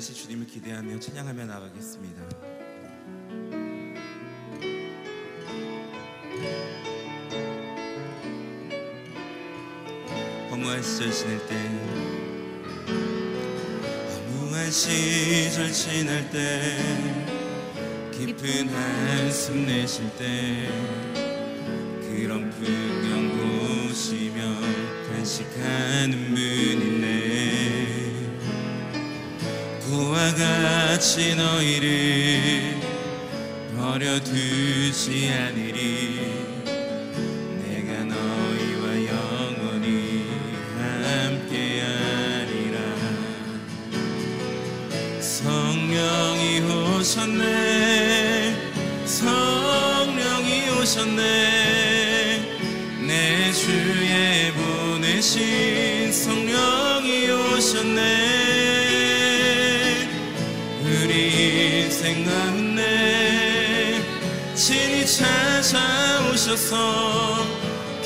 다시 주님을 기대하며 찬양하며 나가겠습니다. 허무한 시절 지낼 때, 허무한 시절 지낼 때, 깊은 한숨 내쉴 때, 그런 풍경 보시며 간식하는 분이네. 고와 같이 너희를 버려두지 않으리. 성령이 오셨네. 내 주에 보내신 성령이 오셨네. 우리 인생 가운데 친히 찾아오셔서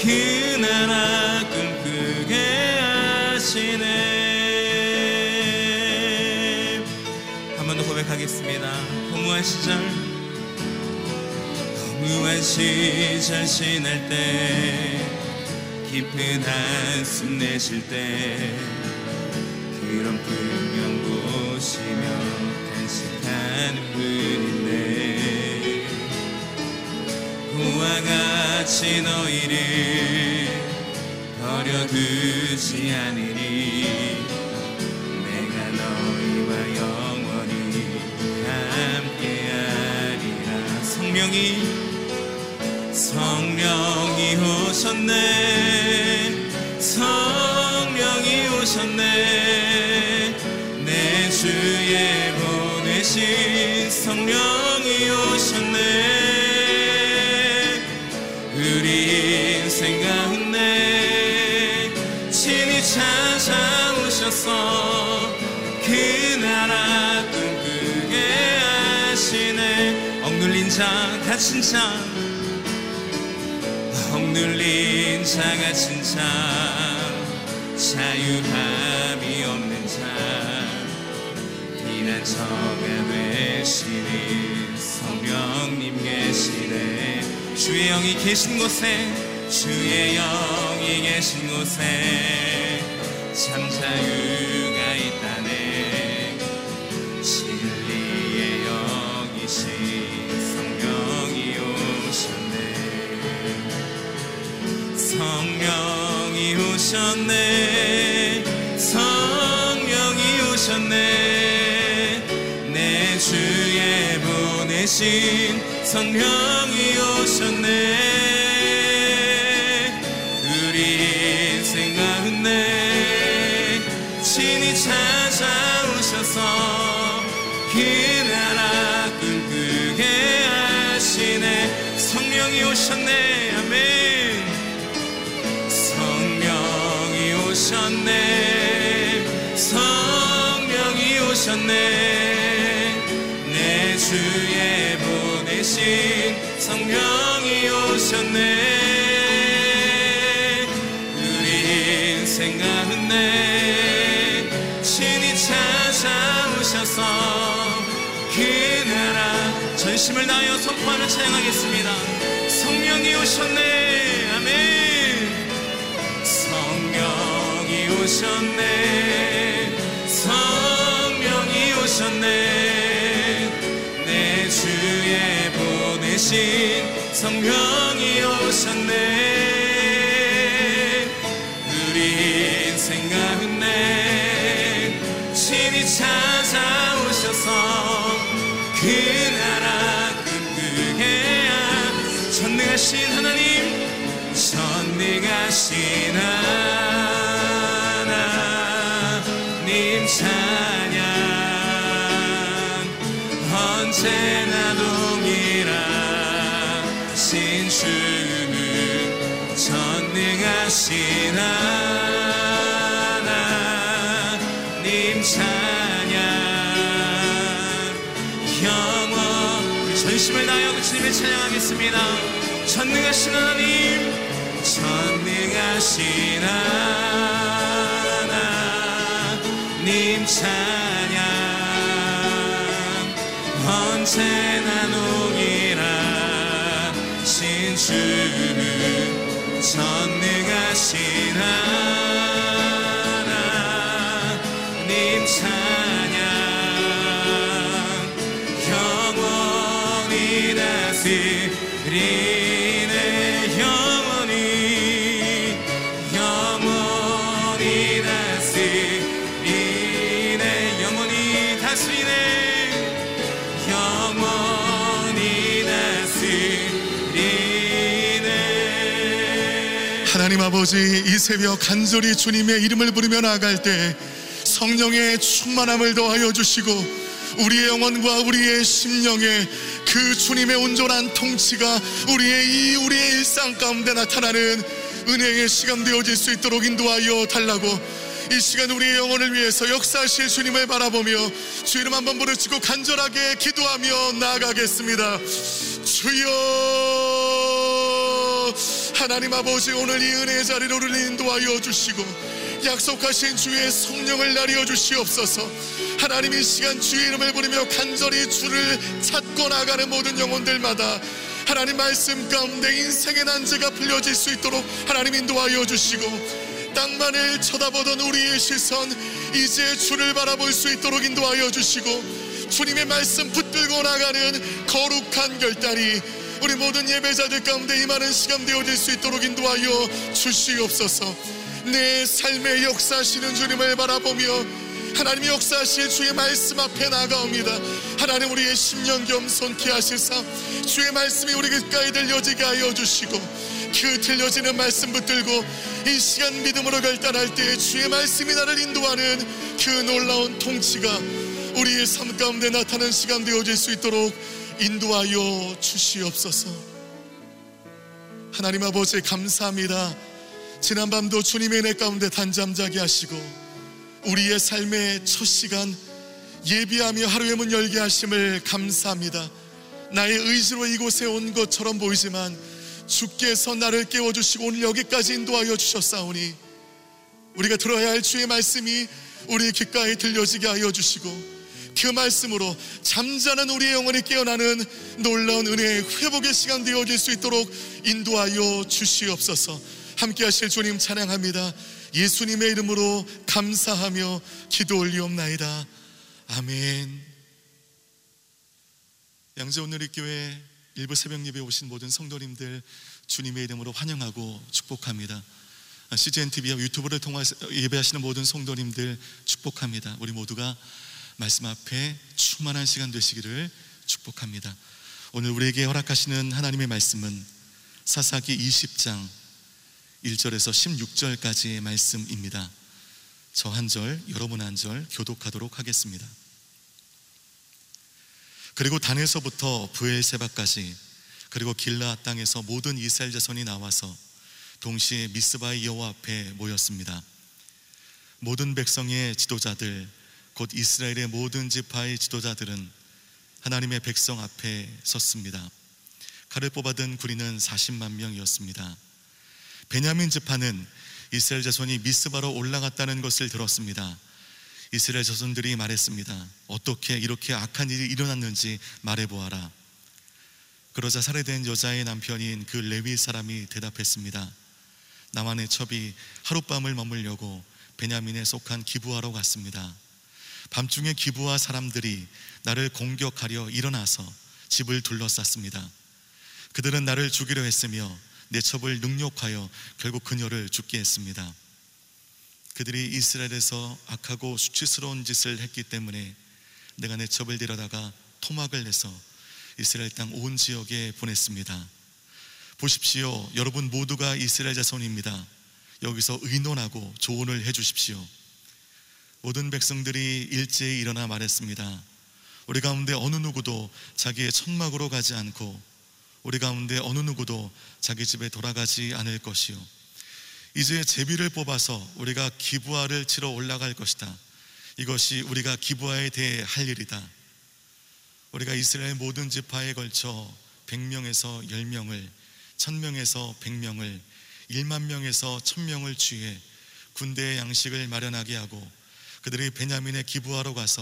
그 나라 꿈꾸게 하시네. 고백하겠습니다. 허무한 시절, 허무한 시절 지날 때, 깊은 한숨 내쉴 때, 그런 풍경 보시며 간식하는 분인데, 고와 같이 너희를 버려두지 않으리. 성령이 오셨네. 성령이 오셨네. 내 주에 보내신 성령이 오셨네. 우리 인생 가운데 친히 찾아오셔서 그 나라 꿈꾸게 하시네. 억눌린 자, 갇힌 자, 억눌린 자, 갇힌 자, 자유함이 없는 자, 피난처가 되시는 성령님 계시네. 주의 영이 계신 곳에, 주의 영이 계신 곳에 참 자유가 있다네. 진리의 영이시 성령이 오셨네. 성령이 오셨네. 내 주에 보내신 성령이 오셨네. 우리 인생 가운데 친히 찾아오셔서 그 나라 꿈꾸게 하시네. 성령이 오셨네. 아멘. 오셨네. 성령이 오셨네. 내 주에 보내신 성령이 오셨네. 우리 인생 가운데 친히 찾아오셔서 그 나라 전심을 다하여 선포하며 찬양하겠습니다. 성령이 오셨네. 아멘. 오셨네. 성령이 오셨네. 내 주에 보내신 성령이 오셨네. 우리 인생 가운데 친히 찾아오셔서 그 나라 꿈꾸게 하. 전능하신 하나님, 전능하신 하나님 찬양. 언제나 동일하신 주는 전능하신 하나님 찬양. 영원 우리 전심을 다하여 주님을 찬양하겠습니다. 전능하신 하나님, 전능하신 하나님 찬양. 영생 나누리라. 신주는 전능하신 하나님 찬양 영원히 다스리네. 영원히 영원히 다스리네. 영원히 다스리네. 하나님 아버지, 이 새벽 간절히 주님의 이름을 부르며 나아갈 때 성령의 충만함을 더하여 주시고 우리의 영혼과 우리의 심령에 그 주님의 온전한 통치가 우리의 일상 가운데 나타나는 은혜의 시간 되어질 수 있도록 인도하여 달라고, 이 시간 우리의 영혼을 위해서 역사하실 주님을 바라보며 주 이름 한번 부르시고 간절하게 기도하며 나아가겠습니다. 주여, 하나님 아버지, 오늘 이 은혜의 자리로 우리를 인도하여 주시고 약속하신 주의 성령을 나뉘어 주시옵소서. 하나님, 이 시간 주의 이름을 부르며 간절히 주를 찾고 나가는 모든 영혼들마다 하나님 말씀 가운데 인생의 난제가 풀려질 수 있도록 하나님 인도하여 주시고, 땅만을 쳐다보던 우리의 시선 이제 주를 바라볼 수 있도록 인도하여 주시고, 주님의 말씀 붙들고 나가는 거룩한 결단이 우리 모든 예배자들 가운데 임하는 시간 되어질 수 있도록 인도하여 주시옵소서. 내 삶에 역사하시는 주님을 바라보며 하나님이 역사하실 주의 말씀 앞에 나아가옵니다. 하나님, 우리의 심령 겸손케 하실사 주의 말씀이 우리 귓가에 들려지게 하여 주시고, 그 들려지는 말씀 붙들고 이 시간 믿음으로 결단할 때 주의 말씀이 나를 인도하는 그 놀라운 통치가 우리의 삶 가운데 나타나는 시간 되어질 수 있도록 인도하여 주시옵소서. 하나님 아버지, 감사합니다. 지난밤도 주님의 은혜 가운데 단잠자게 하시고 우리의 삶의 첫 시간 예비하며 하루의 문 열게 하심을 감사합니다. 나의 의지로 이곳에 온 것처럼 보이지만 주께서 나를 깨워주시고 오늘 여기까지 인도하여 주셨사오니 우리가 들어야 할 주의 말씀이 우리 귓가에 들려지게 하여 주시고, 그 말씀으로 잠자는 우리의 영혼이 깨어나는 놀라운 은혜의 회복의 시간 되어질 수 있도록 인도하여 주시옵소서. 함께 하실 주님 찬양합니다. 예수님의 이름으로 감사하며 기도 올리옵나이다. 아멘. 양재온누리교회 일부 새벽 예배에 오신 모든 성도님들 주님의 이름으로 환영하고 축복합니다. CGN TV와 유튜브를 통해 예배하시는 모든 성도님들 축복합니다. 우리 모두가 말씀 앞에 충만한 시간 되시기를 축복합니다. 오늘 우리에게 허락하시는 하나님의 말씀은 사사기 20장 1절에서 16절까지의 말씀입니다. 저 한 절, 여러분 한 절 교독하도록 하겠습니다. 그리고 단에서부터 브엘세바까지, 그리고 길라 땅에서 모든 이스라엘 자손이 나와서 동시에 미스바의 여호와 앞에 모였습니다. 모든 백성의 지도자들, 곧 이스라엘의 모든 지파의 지도자들은 하나님의 백성 앞에 섰습니다. 칼을 뽑아든 군인은 40만 명이었습니다. 베냐민 지파는 이스라엘 자손이 미스바로 올라갔다는 것을 들었습니다. 이스라엘 자손들이 말했습니다. 어떻게 이렇게 악한 일이 일어났는지 말해보아라. 그러자 살해된 여자의 남편인 그 레위 사람이 대답했습니다. 나만의 첩이 하룻밤을 머물려고 베냐민에 속한 기브아로 갔습니다. 밤중에 기브아 사람들이 나를 공격하려 일어나서 집을 둘러쌌습니다. 그들은 나를 죽이려 했으며 내 첩을 능욕하여 결국 그녀를 죽게 했습니다. 그들이 이스라엘에서 악하고 수치스러운 짓을 했기 때문에 내가 내 첩을 데려다가 토막을 내서 이스라엘 땅 온 지역에 보냈습니다. 보십시오, 여러분 모두가 이스라엘 자손입니다. 여기서 의논하고 조언을 해주십시오. 모든 백성들이 일제히 일어나 말했습니다. 우리 가운데 어느 누구도 자기의 천막으로 가지 않고 우리 가운데 어느 누구도 자기 집에 돌아가지 않을 것이요, 이제 제비를 뽑아서 우리가 기브아를 치러 올라갈 것이다. 이것이 우리가 기브아에 대해 할 일이다. 우리가 이스라엘 모든 지파에 걸쳐 100명에서 10명을, 1000명에서 100명을, 1만 명에서 1000명을 취해 군대의 양식을 마련하게 하고, 그들이 베냐민의 기브아로 가서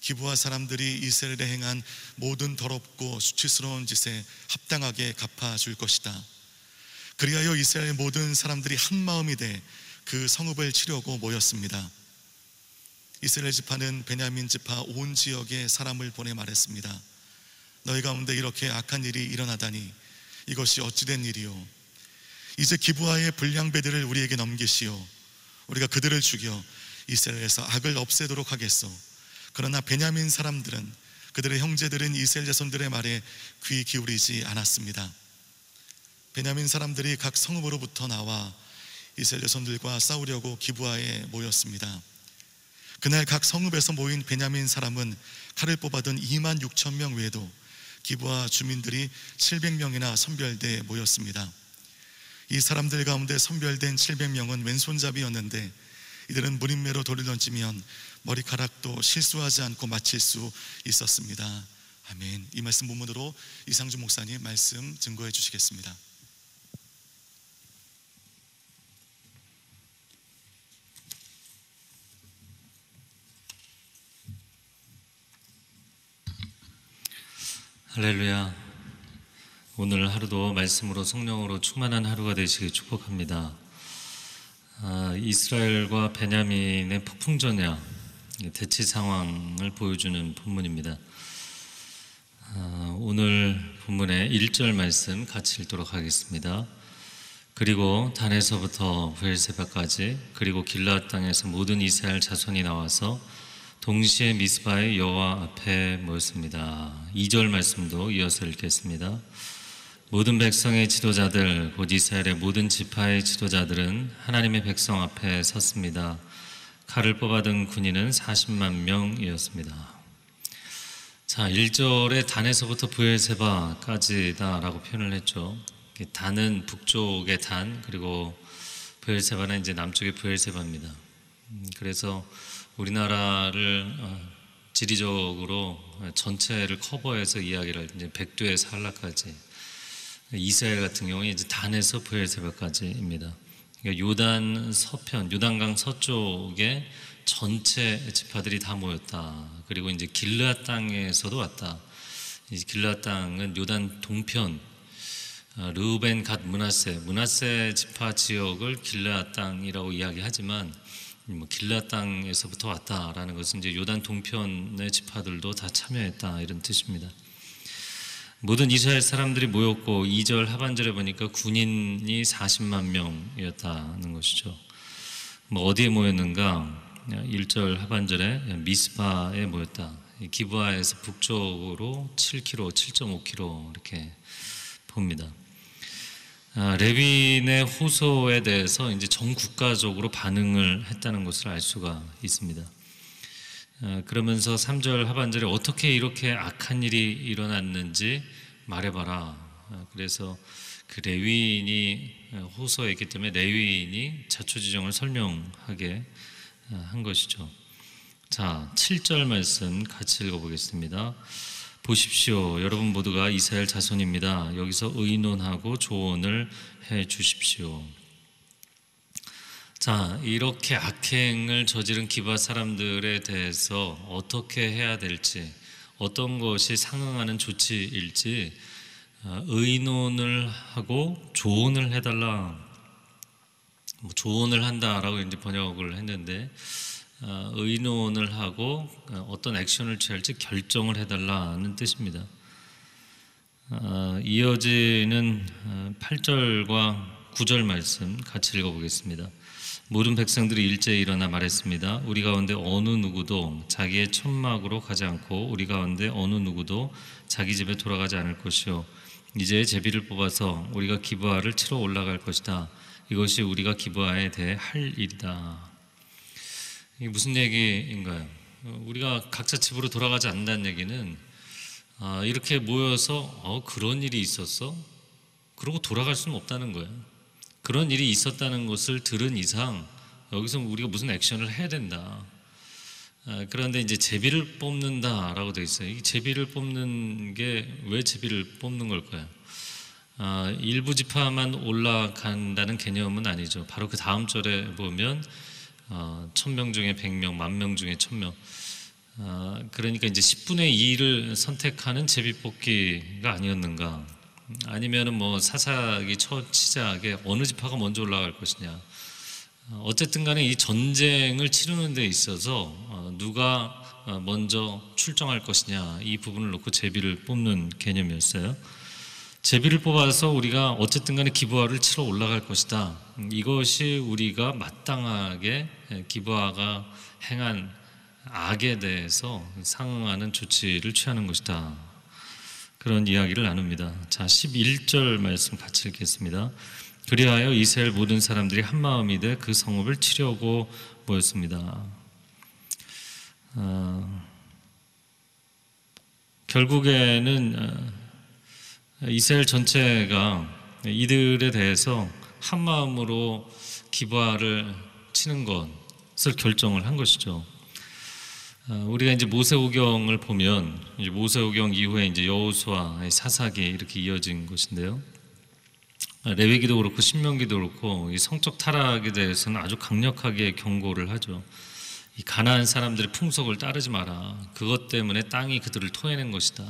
기브아 사람들이 이스라엘에 행한 모든 더럽고 수치스러운 짓에 합당하게 갚아줄 것이다. 그리하여 이스라엘 모든 사람들이 한마음이 돼 그 성읍을 치려고 모였습니다. 이스라엘 지파는 베냐민 지파 온 지역에 사람을 보내 말했습니다. 너희 가운데 이렇게 악한 일이 일어나다니 이것이 어찌된 일이요? 이제 기브아의 불량배들을 우리에게 넘기시오. 우리가 그들을 죽여 이스라엘에서 악을 없애도록 하겠소. 그러나 베냐민 사람들은, 그들의 형제들은 이스라엘 자손들의 말에 귀 기울이지 않았습니다. 베냐민 사람들이 각 성읍으로부터 나와 이스라엘 자손들과 싸우려고 기브아에 모였습니다. 그날 각 성읍에서 모인 베냐민 사람은 칼을 뽑아든 2만 6천 명 외에도 기브아 주민들이 700명이나 선별대에 모였습니다. 이 사람들 가운데 선별된 700명은 왼손잡이였는데 이들은 무림매로 돌을 던지면 머리카락도 실수하지 않고 마칠 수 있었습니다. 아멘. 이 말씀 본문으로 이상주 목사님 말씀 증거해 주시겠습니다. 할렐루야. 오늘 하루도 말씀으로 성령으로 충만한 하루가 되시길 축복합니다. 이스라엘과 베냐민의 폭풍전야 대치 상황을 보여주는 본문입니다. 오늘 본문의 1절 말씀 같이 읽도록 하겠습니다. 그리고 단에서부터 브엘세바까지, 그리고 길앗 땅에서 모든 이스라엘 자손이 나와서 동시에 미스바의 여호와 앞에 모였습니다. 2절 말씀도 이어서 읽겠습니다. 모든 백성의 지도자들, 곧 이스라엘의 모든 지파의 지도자들은 하나님의 백성 앞에 섰습니다. 칼을 뽑아든 군인은 40만 명이었습니다. 자, 1절에 단에서부터 브엘세바까지다라고 표현을 했죠. 단은 북쪽의 단, 그리고 브엘세바는 이제 남쪽의 브엘세바입니다. 그래서 우리나라를 지리적으로 전체를 커버해서 이야기를 이제 백두에서 한라까지, 이스라엘 같은 경우는 이제 단에서 브엘세바까지입니다. 그러니까 요단 서편, 요단강 서쪽에 전체 지파들이 다 모였다. 그리고 이제 길앗 땅에서도 왔다. 이제 길앗 땅은 요단 동편, 르우벤, 갓, 므낫세 지파 지역을 길앗 땅이라고 이야기하지만, 길앗 땅에서부터 왔다라는 것은 이제 요단 동편의 지파들도 다 참여했다, 이런 뜻입니다. 모든 이스라엘 사람들이 모였고, 2절 하반절에 보니까 군인이 40만 명이었다는 것이죠. 어디에 모였는가? 1절 하반절에 미스바에 모였다. 기브아에서 북쪽으로 7km, 7.5km 이렇게 봅니다. 레위인의 호소에 대해서 이제 전 국가적으로 반응을 했다는 것을 알 수가 있습니다. 그러면서 3절 하반절에 어떻게 이렇게 악한 일이 일어났는지 말해봐라. 그래서 그 레위인이 호소했기 때문에 레위인이 자초지종을 설명하게 한 것이죠. 자, 7절 말씀 같이 읽어보겠습니다. 보십시오. 여러분 모두가 이스라엘 자손입니다. 여기서 의논하고 조언을 해 주십시오. 자, 이렇게 악행을 저지른 기브아 사람들에 대해서 어떻게 해야 될지, 어떤 것이 상응하는 조치일지 의논을 하고 조언을 해달라, 조언을 한다라고 이제 번역을 했는데, 의논을 하고 어떤 액션을 취할지 결정을 해달라는 뜻입니다. 이어지는 8절과 9절 말씀 같이 읽어보겠습니다. 모든 백성들이 일제히 일어나 말했습니다. 우리 가운데 어느 누구도 자기의 천막으로 가지 않고 우리 가운데 어느 누구도 자기 집에 돌아가지 않을 것이요, 이제 제비를 뽑아서 우리가 기브아를 치러 올라갈 것이다. 이것이 우리가 기브아에 대해 할 일이다. 이게 무슨 얘기인가요? 우리가 각자 집으로 돌아가지 않는다는 얘기는, 이렇게 모여서 그런 일이 있었어? 그러고 돌아갈 수는 없다는 거예요. 그런 일이 있었다는 것을 들은 이상 여기서 우리가 무슨 액션을 해야 된다. 그런데 이제 제비를 뽑는다라고 되어 있어요. 이 제비를 뽑는 게 왜 제비를 뽑는 걸까요? 일부 지파만 올라간다는 개념은 아니죠. 바로 그 다음 절에 보면 1000명 중에 100명, 10,000명 중에 1000명, 그러니까 이제 10분의 2를 선택하는 제비뽑기가 아니었는가? 아니면은 뭐 사사기 첫 시작에 어느 지파가 먼저 올라갈 것이냐? 어쨌든 간에 이 전쟁을 치르는 데 있어서 누가 먼저 출정할 것이냐, 이 부분을 놓고 제비를 뽑는 개념이었어요. 제비를 뽑아서 우리가 어쨌든 간에 기브아를 치러 올라갈 것이다. 이것이 우리가 마땅하게 기브아가 행한 악에 대해서 상응하는 조치를 취하는 것이다. 그런 이야기를 나눕니다. 자, 11절 말씀 같이 읽겠습니다. 그리하여 이스라엘 모든 사람들이 한마음이 돼 그 성읍을 치려고 모였습니다. 결국에는 이스라엘 전체가 이들에 대해서 한마음으로 기브아를 치는 것을 결정을 한 것이죠. 우리가 이제 모세오경을 보면, 이제 모세오경 이후에 이제 여호수아, 사사기 이렇게 이어진 것인데요. 레위기도 그렇고 신명기도 그렇고 이 성적 타락에 대해서는 아주 강력하게 경고를 하죠. 이 가나안 사람들의 풍속을 따르지 마라. 그것 때문에 땅이 그들을 토해낸 것이다.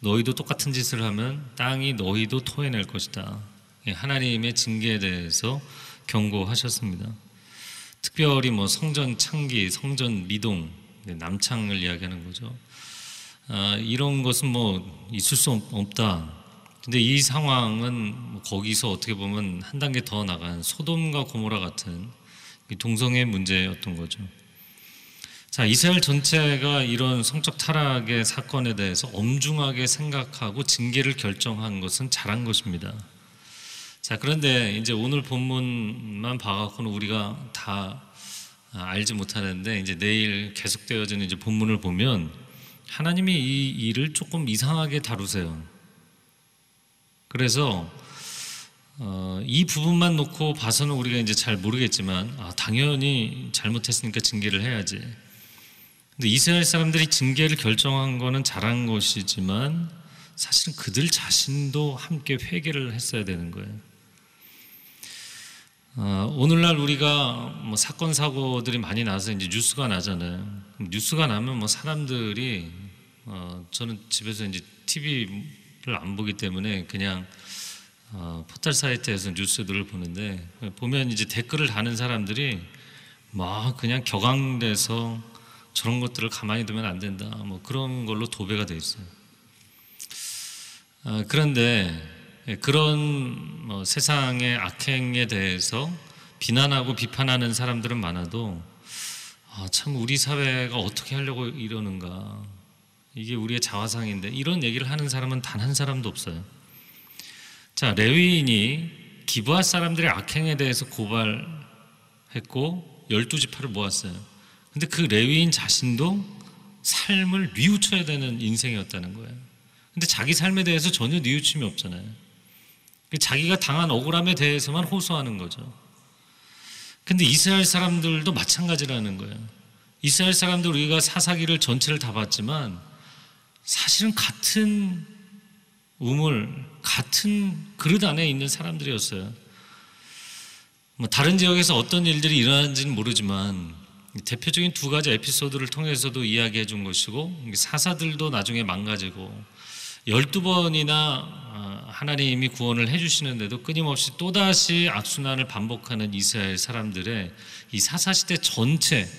너희도 똑같은 짓을 하면 땅이 너희도 토해낼 것이다. 하나님의 징계에 대해서 경고하셨습니다. 특별히 뭐 성전 창기, 성전 미동, 남창을 이야기하는 거죠. 이런 것은 뭐 있을 수 없다. 근데 이 상황은 거기서 어떻게 보면 한 단계 더 나간 소돔과 고모라 같은 동성애 문제였던 거죠. 자, 이스라엘 전체가 이런 성적 타락의 사건에 대해서 엄중하게 생각하고 징계를 결정한 것은 잘한 것입니다. 자, 그런데 이제 오늘 본문만 봐갖고는 우리가 다 알지 못하는데, 이제 내일 계속되어지는 이제 본문을 보면 하나님이 이 일을 조금 이상하게 다루세요. 그래서 이 부분만 놓고 봐서는 우리가 이제 잘 모르겠지만, 당연히 잘못했으니까 징계를 해야지. 근데 이스라엘 사람들이 징계를 결정한 거는 잘한 것이지만 사실은 그들 자신도 함께 회개를 했어야 되는 거예요. 오늘날 우리가 뭐 사건 사고들이 많이 나서 이제 뉴스가 나잖아요. 뉴스가 나면 뭐 사람들이 저는 집에서 이제 TV 안 보기 때문에 그냥 포털 사이트에서 뉴스들을 보는데, 보면 이제 댓글을 다는 사람들이 막 그냥 격앙돼서 저런 것들을 가만히 두면 안 된다, 뭐 그런 걸로 도배가 돼 있어요. 그런데 그런 뭐 세상의 악행에 대해서 비난하고 비판하는 사람들은 많아도 참 우리 사회가 어떻게 하려고 이러는가, 이게 우리의 자화상인데, 이런 얘기를 하는 사람은 단 한 사람도 없어요. 자, 레위인이 기브아 사람들의 악행에 대해서 고발했고 12지파를 모았어요. 근데 그 레위인 자신도 삶을 뉘우쳐야 되는 인생이었다는 거예요. 근데 자기 삶에 대해서 전혀 뉘우침이 없잖아요. 자기가 당한 억울함에 대해서만 호소하는 거죠. 근데 이스라엘 사람들도 마찬가지라는 거예요. 이스라엘 사람들, 우리가 사사기를 전체를 다 봤지만 사실은 같은 우물, 같은 그릇 안에 있는 사람들이었어요. 뭐 다른 지역에서 어떤 일들이 일어났는지는 모르지만 대표적인 두 가지 에피소드를 통해서도 이야기해 준 것이고, 사사들도 나중에 망가지고, 12번이나 하나님이 구원을 해주시는데도 끊임없이 또다시 악순환을 반복하는 이스라엘 사람들의 이 사사시대 전체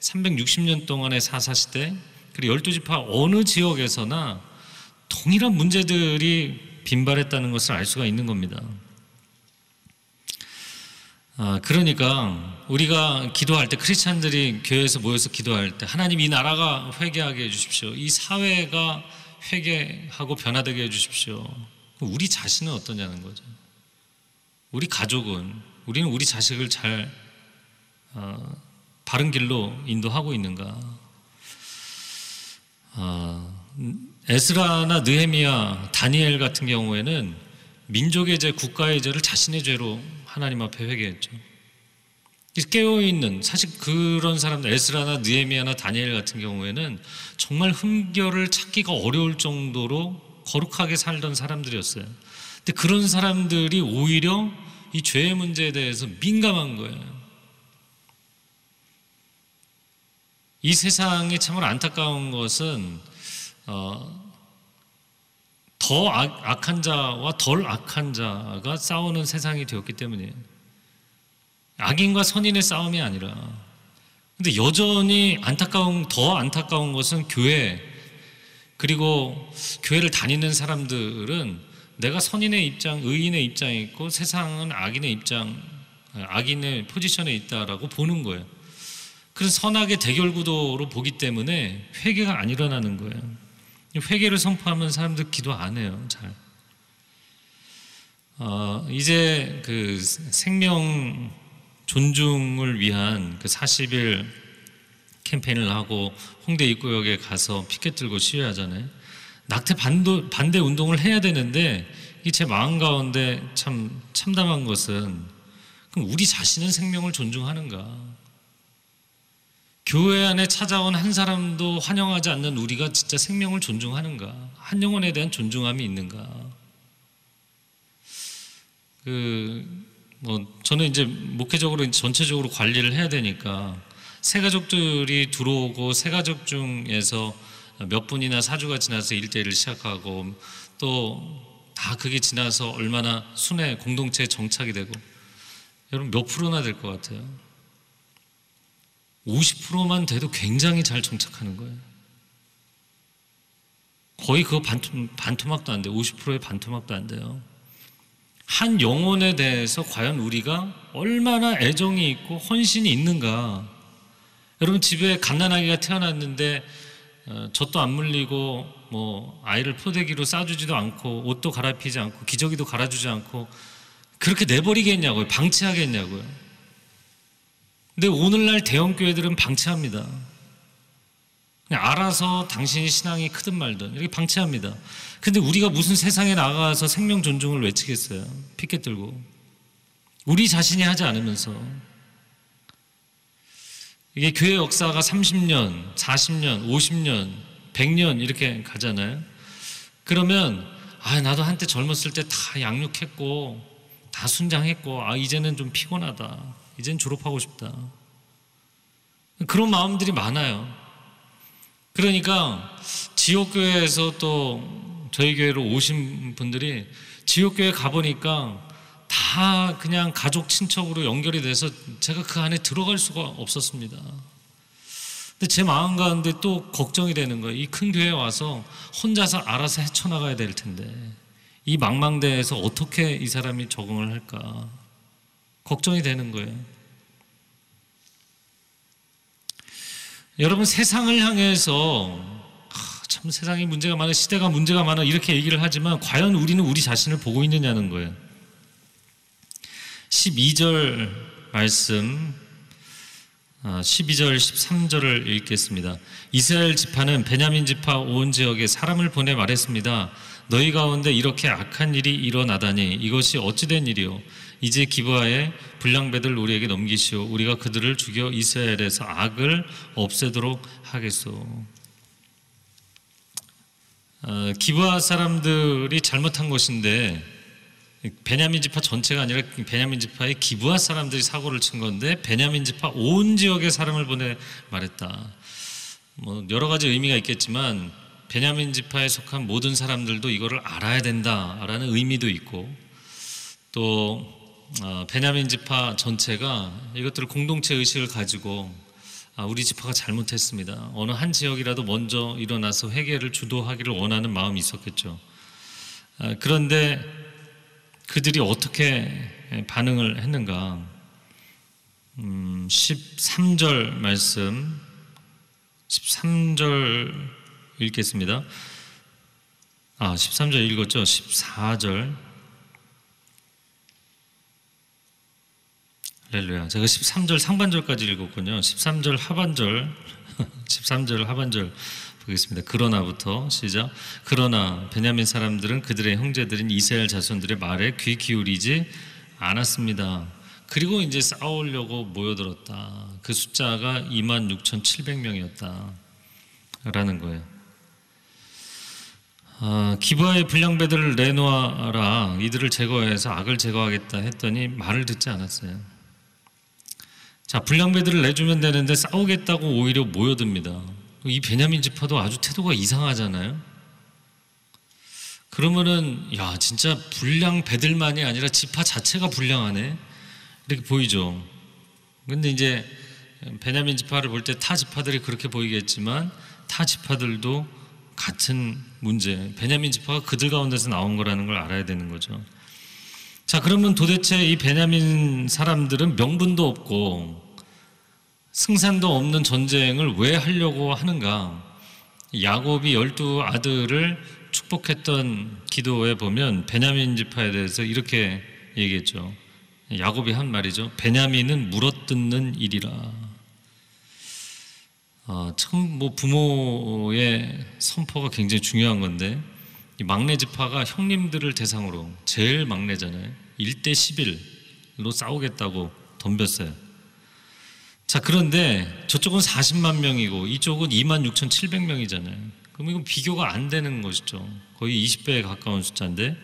360년 동안의 사사시대, 그리고 12지파 어느 지역에서나 동일한 문제들이 빈발했다는 것을 알 수가 있는 겁니다. 그러니까 우리가 기도할 때, 크리스찬들이 교회에서 모여서 기도할 때, 하나님 이 나라가 회개하게 해주십시오, 이 사회가 회개하고 변화되게 해주십시오. 우리 자신은 어떠냐는 거죠. 우리 가족은, 우리는 우리 자식을 잘 바른 길로 인도하고 있는가? 에스라나 느헤미야, 다니엘 같은 경우에는 민족의 죄, 국가의 죄를 자신의 죄로 하나님 앞에 회개했죠. 깨어있는, 사실 그런 사람들, 에스라나 느헤미야나 다니엘 같은 경우에는 정말 흠결을 찾기가 어려울 정도로 거룩하게 살던 사람들이었어요. 근데 그런 사람들이 오히려 이 죄의 문제에 대해서 민감한 거예요. 이 세상이 참으로 안타까운 것은 더 악한 자와 덜 악한 자가 싸우는 세상이 되었기 때문이에요. 악인과 선인의 싸움이 아니라. 근데 여전히 더 안타까운 것은 교회, 그리고 교회를 다니는 사람들은 내가 선인의 입장, 의인의 입장에 있고 세상은 악인의 포지션에 있다라고 보는 거예요. 그래서 선악의 대결 구도로 보기 때문에 회개가 안 일어나는 거예요. 회개를 선포하면 사람들 기도 안 해요, 잘. 이제 그 생명 존중을 위한 그 40일 캠페인을 하고 홍대 입구역에 가서 피켓 들고 시위하잖아요. 낙태 반대 운동을 해야 되는데 이 제 마음 가운데 참 참담한 것은, 그럼 우리 자신은 생명을 존중하는가? 교회 안에 찾아온 한 사람도 환영하지 않는 우리가 진짜 생명을 존중하는가? 한 영혼에 대한 존중함이 있는가? 저는 이제 목회적으로 전체적으로 관리를 해야 되니까 새 가족들이 들어오고 새 가족 중에서 몇 분이나 사주가 지나서 1대1을 시작하고 또 다 그게 지나서 얼마나 순회 공동체에 정착이 되고, 여러분 몇 프로나 될 것 같아요? 50%만 돼도 굉장히 잘 정착하는 거예요. 거의 그거 반토막도 안 돼요. 50%의 반토막도 안 돼요. 한 영혼에 대해서 과연 우리가 얼마나 애정이 있고 헌신이 있는가. 여러분 집에 갓난아기가 태어났는데 젖도 안 물리고 아이를 포대기로 싸주지도 않고 옷도 갈아입히지 않고 기저귀도 갈아주지 않고 그렇게 내버리겠냐고요. 방치하겠냐고요. 근데 오늘날 대형교회들은 방치합니다. 그냥 알아서 당신이 신앙이 크든 말든 이렇게 방치합니다. 근데 우리가 무슨 세상에 나가서 생명 존중을 외치겠어요, 피켓 들고. 우리 자신이 하지 않으면서. 이게 교회 역사가 30년, 40년, 50년, 100년 이렇게 가잖아요. 그러면 나도 한때 젊었을 때 다 양육했고 다 순장했고 이제는 좀 피곤하다, 이젠 졸업하고 싶다, 그런 마음들이 많아요. 그러니까 지역교회에서 또 저희 교회로 오신 분들이 지역교회 가보니까 다 그냥 가족 친척으로 연결이 돼서 제가 그 안에 들어갈 수가 없었습니다. 근데 제 마음 가운데 또 걱정이 되는 거예요. 이 큰 교회에 와서 혼자서 알아서 헤쳐나가야 될 텐데 이 망망대에서 어떻게 이 사람이 적응을 할까 걱정이 되는 거예요. 여러분 세상을 향해서 참 세상이 문제가 많아, 시대가 문제가 많아 이렇게 얘기를 하지만 과연 우리는 우리 자신을 보고 있느냐는 거예요. 12절 말씀 12절 13절을 읽겠습니다. 이스라엘 지파는 베냐민 지파 온 지역에 사람을 보내 말했습니다. 너희 가운데 이렇게 악한 일이 일어나다니 이것이 어찌된 일이요. 이제 기브아의 불량배들 우리에게 넘기시오. 우리가 그들을 죽여 이스라엘에서 악을 없애도록 하겠소. 기브아 사람들이 잘못한 것인데 베냐민 지파 전체가 아니라 베냐민 지파의 기브아 사람들이 사고를 친 건데 베냐민 지파 온 지역의 사람을 보내 말했다. 여러 가지 의미가 있겠지만 베냐민 지파에 속한 모든 사람들도 이거를 알아야 된다라는 의미도 있고, 또 베냐민 지파 전체가 이것들을 공동체 의식을 가지고 우리 지파가 잘못했습니다, 어느 한 지역이라도 먼저 일어나서 회개를 주도하기를 원하는 마음이 있었겠죠. 그런데 그들이 어떻게 반응을 했는가. 13절 말씀 13절 읽겠습니다. 13절 읽었죠. 14절. 할렐루야. 제가 13절 상반절까지 읽었군요. 13절 하반절 13절 하반절 보겠습니다. 그러나부터 시작. 그러나 베냐민 사람들은 그들의 형제들인 이스라엘 자손들의 말에 귀 기울이지 않았습니다. 그리고 이제 싸우려고 모여들었다. 그 숫자가 26,700명이었다 라는 거예요. 기브아의 불량배들을 내놓아라, 이들을 제거해서 악을 제거하겠다 했더니 말을 듣지 않았어요. 자, 불량배들을 내주면 되는데 싸우겠다고 오히려 모여듭니다. 이 베냐민 지파도 아주 태도가 이상하잖아요. 그러면은 야, 진짜 불량배들만이 아니라 지파 자체가 불량하네, 이렇게 보이죠. 근데 이제 베냐민 지파를 볼 때 타 지파들이 그렇게 보이겠지만 타 지파들도 같은 문제, 베냐민 지파가 그들 가운데서 나온 거라는 걸 알아야 되는 거죠. 자, 그러면 도대체 이 베냐민 사람들은 명분도 없고 승산도 없는 전쟁을 왜 하려고 하는가? 야곱이 12 아들을 축복했던 기도에 보면 베냐민 지파에 대해서 이렇게 얘기했죠. 야곱이 한 말이죠. 베냐민은 물어뜯는 일이라. 참 뭐 부모의 선포가 굉장히 중요한 건데, 이 막내 지파가 형님들을 대상으로, 제일 막내잖아요, 1대 11로 싸우겠다고 덤볐어요. 자, 그런데 저쪽은 40만 명이고 이쪽은 26,700명이잖아요. 그럼 이건 비교가 안 되는 것이죠. 거의 20배에 가까운 숫자인데,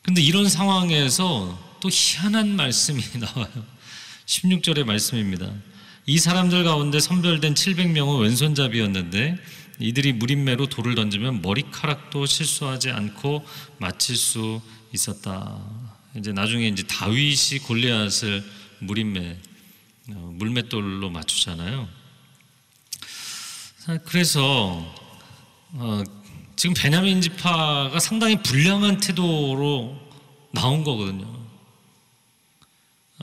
근데 이런 상황에서 또 희한한 말씀이 나와요. 16절의 말씀입니다. 이 사람들 가운데 선별된 700명은 왼손잡이였는데 이들이 무림매로 돌을 던지면 머리카락도 실수하지 않고 맞힐 수 있었다. 이제 나중에 이제 다윗이 골리앗을 물맷돌로 맞추잖아요. 그래서 지금 베냐민 지파가 상당히 불량한 태도로 나온 거거든요.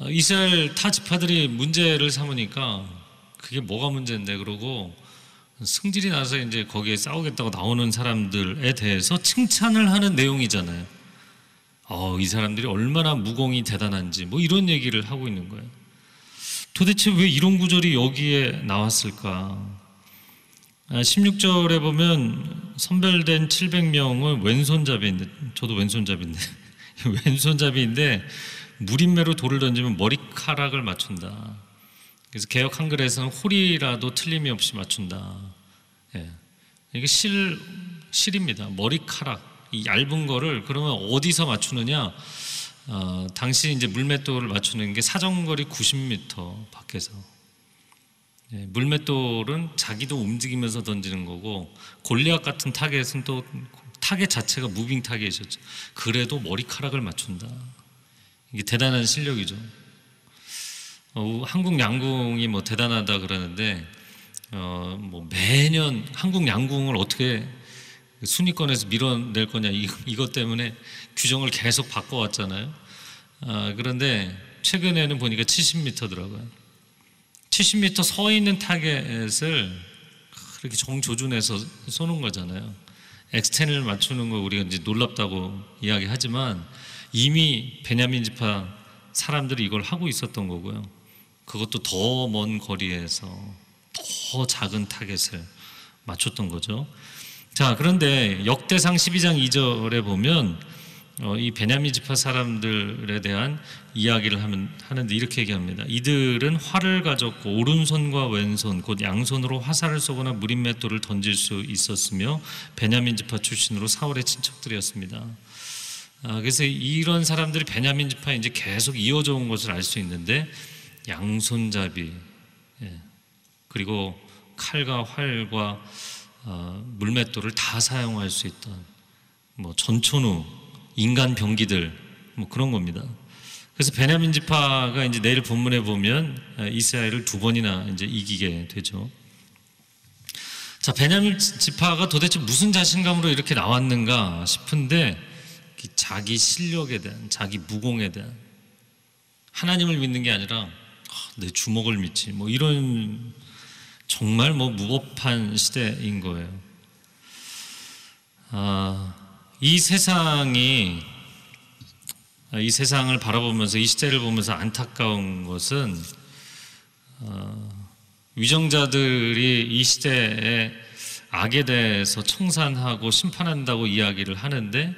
이스라엘 타 지파들이 문제를 삼으니까 그게 뭐가 문제인데, 그러고 승질이 나서 이제 거기에 싸우겠다고 나오는 사람들에 대해서 칭찬을 하는 내용이잖아요. 이 사람들이 얼마나 무공이 대단한지 뭐 이런 얘기를 하고 있는 거예요. 도대체 왜 이런 구절이 여기에 나왔을까? 16절에 보면 선별된 700명은 왼손잡이인데, 저도 왼손잡이인데 왼손잡이인데 무림매로 돌을 던지면 머리카락을 맞춘다. 그래서 개역 한글에서는 홀이라도 틀림이 없이 맞춘다. 예. 이게 실입니다. 머리카락, 이 얇은 거를. 그러면 어디서 맞추느냐? 당시 이제 물맷돌을 맞추는 게 사정거리 90m 밖에서. 예, 물맷돌은 자기도 움직이면서 던지는 거고, 골리앗 같은 타겟은 또 타겟 자체가 무빙 타겟이었죠. 그래도 머리카락을 맞춘다. 이게 대단한 실력이죠. 한국 양궁이 뭐 대단하다 그러는데, 뭐 매년 한국 양궁을 어떻게 순위권에서 밀어낼 거냐, 이것 때문에 규정을 계속 바꿔왔잖아요. 그런데 최근에는 보니까 70m더라고요. 70m 서 있는 타겟을 그렇게 정조준해서 쏘는 거잖아요. 엑스텐을 맞추는 거 우리가 이제 놀랍다고 이야기하지만 이미 베냐민 지파 사람들이 이걸 하고 있었던 거고요. 그것도 더 먼 거리에서 더 작은 타겟을 맞췄던 거죠. 자, 그런데 역대상 12장 2절에 보면 이 베냐민 지파 사람들에 대한 이야기를 하는데 이렇게 얘기합니다. 이들은 활을 가졌고 오른손과 왼손 곧 양손으로 화살을 쏘거나 무림맷돌을 던질 수 있었으며 베냐민 지파 출신으로 사울의 친척들이었습니다. 그래서 이런 사람들이 베냐민 지파에 이제 계속 이어져 온 것을 알 수 있는데, 양손잡이, 예, 그리고 칼과 활과 물맷돌을 다 사용할 수 있던 뭐 전천후 인간 병기들 뭐 그런 겁니다. 그래서 베냐민 지파가 이제 내일 본문에 보면 이스라엘을 2번이나 이제 이기게 되죠. 자, 베냐민 지파가 도대체 무슨 자신감으로 이렇게 나왔는가 싶은데, 자기 실력에 대한, 자기 무공에 대한, 하나님을 믿는 게 아니라 내 주먹을 믿지, 뭐 이런 정말 뭐 무법한 시대인 거예요. 이 세상이, 이 세상을 바라보면서, 이 시대를 보면서 안타까운 것은 위정자들이 이 시대의 악에 대해서 청산하고 심판한다고 이야기를 하는데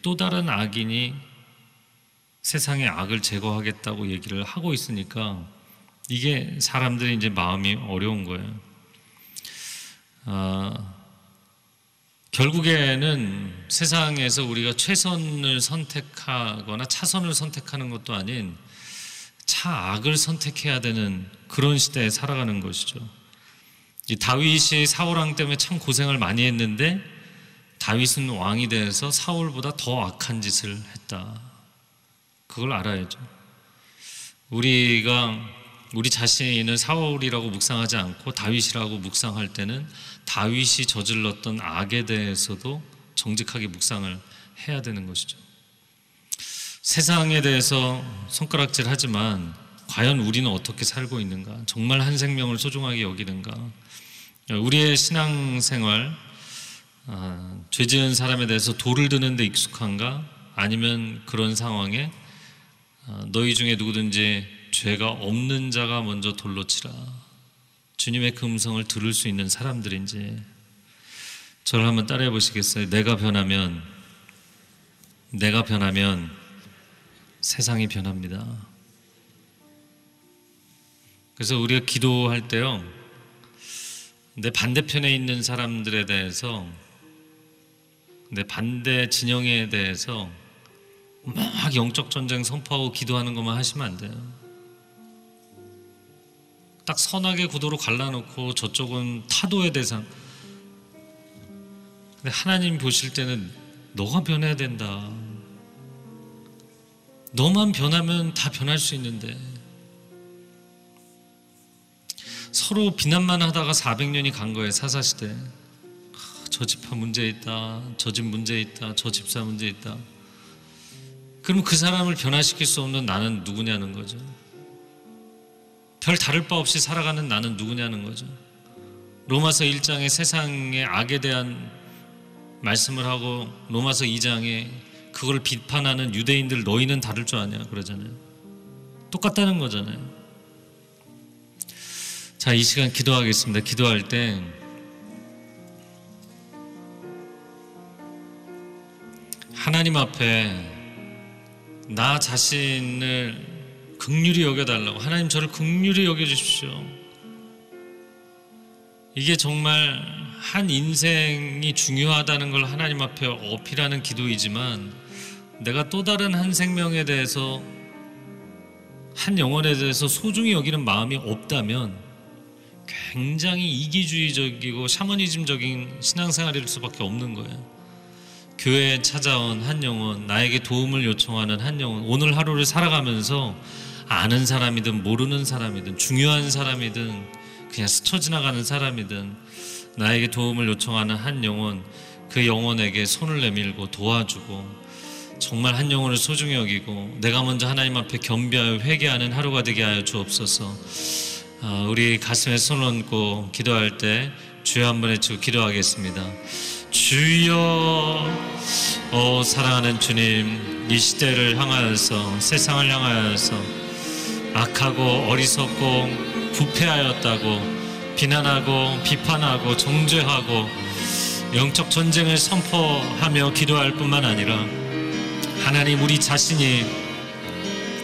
또 다른 악인이 세상의 악을 제거하겠다고 얘기를 하고 있으니까 이게 사람들이 이제 마음이 어려운 거예요. 결국에는 세상에서 우리가 최선을 선택하거나 차선을 선택하는 것도 아닌 차악을 선택해야 되는 그런 시대에 살아가는 것이죠. 이 다윗이 사울왕 때문에 참 고생을 많이 했는데 다윗은 왕이 돼서 사울보다 더 악한 짓을 했다. 그걸 알아야죠. 우리 자신을 사울이라고 묵상하지 않고 다윗이라고 묵상할 때는 다윗이 저질렀던 악에 대해서도 정직하게 묵상을 해야 되는 것이죠. 세상에 대해서 손가락질하지만 과연 우리는 어떻게 살고 있는가? 정말 한 생명을 소중하게 여기는가? 우리의 신앙생활, 죄 지은 사람에 대해서 돌을 드는 데 익숙한가? 아니면 그런 상황에 너희 중에 누구든지 죄가 없는 자가 먼저 돌로 치라. 주님의 그 음성을 들을 수 있는 사람들인지. 저를 한번 따라해 보시겠어요? 내가 변하면 세상이 변합니다. 그래서 우리가 기도할 때요, 내 반대편에 있는 사람들에 대해서, 내 반대 진영에 대해서 막 영적 전쟁 선포하고 기도하는 것만 하시면 안 돼요. 딱 선악의 구도로 갈라놓고 저쪽은 타도의 대상. 근데 하나님 보실 때는 너가 변해야 된다. 너만 변하면 다 변할 수 있는데. 서로 비난만 하다가 400년이 간 거예요. 사사시대. 저 집파 문제 있다, 저 집 문제 있다, 저 집사 문제 있다. 그럼 그 사람을 변화시킬 수 없는 나는 누구냐는 거죠. 별 다를 바 없이 살아가는 나는 누구냐는 거죠. 로마서 1장에 세상의 악에 대한 말씀을 하고 로마서 2장에 그걸 비판하는 유대인들, 너희는 다를 줄 아냐 그러잖아요. 똑같다는 거잖아요. 자, 이 시간 기도하겠습니다. 기도할 때 하나님 앞에 나 자신을 긍휼히 여겨달라고, 하나님 저를 긍휼히 여겨주십시오. 이게 정말 한 인생이 중요하다는 걸 하나님 앞에 어필하는 기도이지만, 내가 또 다른 한 생명에 대해서, 한 영혼에 대해서 소중히 여기는 마음이 없다면 굉장히 이기주의적이고 샤머니즘적인 신앙생활일 수밖에 없는 거예요. 교회에 찾아온 한 영혼, 나에게 도움을 요청하는 한 영혼, 오늘 하루를 살아가면서 아는 사람이든 모르는 사람이든 중요한 사람이든 그냥 스쳐 지나가는 사람이든 나에게 도움을 요청하는 한 영혼, 그 영혼에게 손을 내밀고 도와주고 정말 한 영혼을 소중히 여기고 내가 먼저 하나님 앞에 겸비하여 회개하는 하루가 되게 하여 주옵소서. 우리 가슴에 손을 얹고 기도할 때 주여 한번 외치고 기도하겠습니다. 주여, 사랑하는 주님, 이 시대를 향하여서, 세상을 향하여서 악하고 어리석고 부패하였다고 비난하고 비판하고 정죄하고 영적 전쟁을 선포하며 기도할 뿐만 아니라, 하나님, 우리 자신이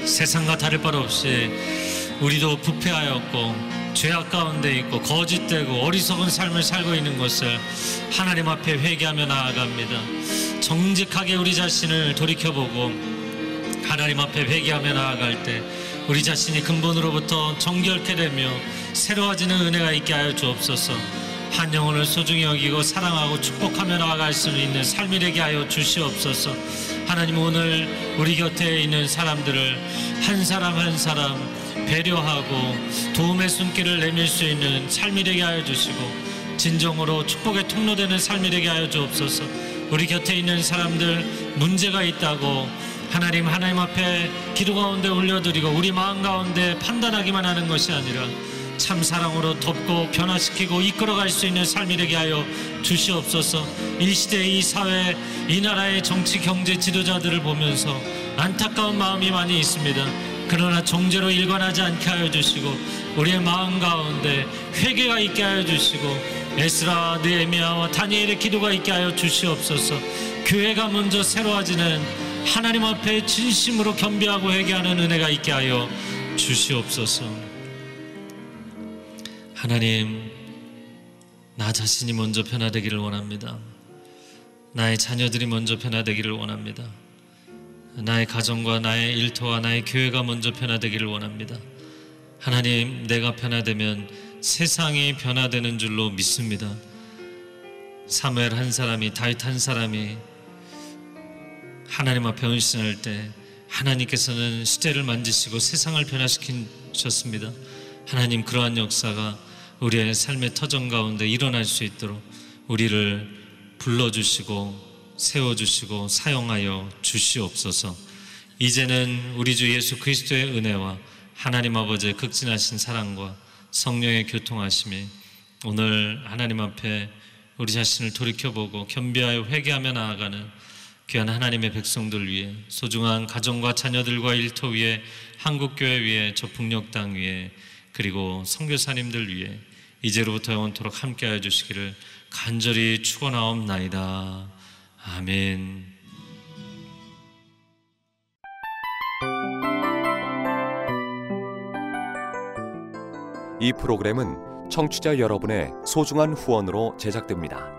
세상과 다를 바 없이 우리도 부패하였고 죄악 가운데 있고 거짓되고 어리석은 삶을 살고 있는 것을 하나님 앞에 회개하며 나아갑니다. 정직하게 우리 자신을 돌이켜보고 하나님 앞에 회개하며 나아갈 때 우리 자신이 근본으로부터 정결케 되며 새로워지는 은혜가 있게 하여 주옵소서. 한 영혼을 소중히 여기고 사랑하고 축복하며 나아갈 수 있는 삶이 되게 하여 주시옵소서. 하나님, 오늘 우리 곁에 있는 사람들을 한 사람 한 사람 배려하고 도움의 손길을 내밀 수 있는 삶이 되게 하여 주시고 진정으로 축복의 통로되는 삶이 되게 하여 주옵소서. 우리 곁에 있는 사람들 문제가 있다고 하나님 앞에 기도 가운데 올려드리고 우리 마음 가운데 판단하기만 하는 것이 아니라 참 사랑으로 덮고 변화시키고 이끌어갈 수 있는 삶이 되게 하여 주시옵소서. 이 시대, 이 사회, 이 나라의 정치 경제 지도자들을 보면서 안타까운 마음이 많이 있습니다. 그러나 정죄로 일관하지 않게 하여 주시고 우리의 마음 가운데 회개가 있게 하여 주시고 에스라, 느헤미야와 다니엘의 기도가 있게 하여 주시옵소서. 교회가 먼저 새로워지는, 하나님 앞에 진심으로 겸비하고 회개하는 은혜가 있게 하여 주시옵소서. 하나님, 나 자신이 먼저 변화되기를 원합니다. 나의 자녀들이 먼저 변화되기를 원합니다. 나의 가정과 나의 일터와 나의 교회가 먼저 변화되기를 원합니다. 하나님, 내가 변화되면 세상이 변화되는 줄로 믿습니다. 사무엘 한 사람이, 다윗 한 사람이 하나님 앞에 헌신할 때 하나님께서는 시대를 만지시고 세상을 변화시키셨습니다. 하나님, 그러한 역사가 우리의 삶의 터전 가운데 일어날 수 있도록 우리를 불러주시고 세워주시고 사용하여 주시옵소서. 이제는 우리 주 예수 그리스도의 은혜와 하나님 아버지의 극진하신 사랑과 성령의 교통하심이 오늘 하나님 앞에 우리 자신을 돌이켜보고 겸비하여 회개하며 나아가는 귀한 하나님의 백성들 위해, 소중한 가정과 자녀들과 일터 위에, 한국교회 위에, 저 북녘땅 위에, 그리고 선교사님들 위해 이제로부터 영원토록 함께하여 주시기를 간절히 축원하옵나이다. 아멘. 이 프로그램은 청취자 여러분의 소중한 후원으로 제작됩니다.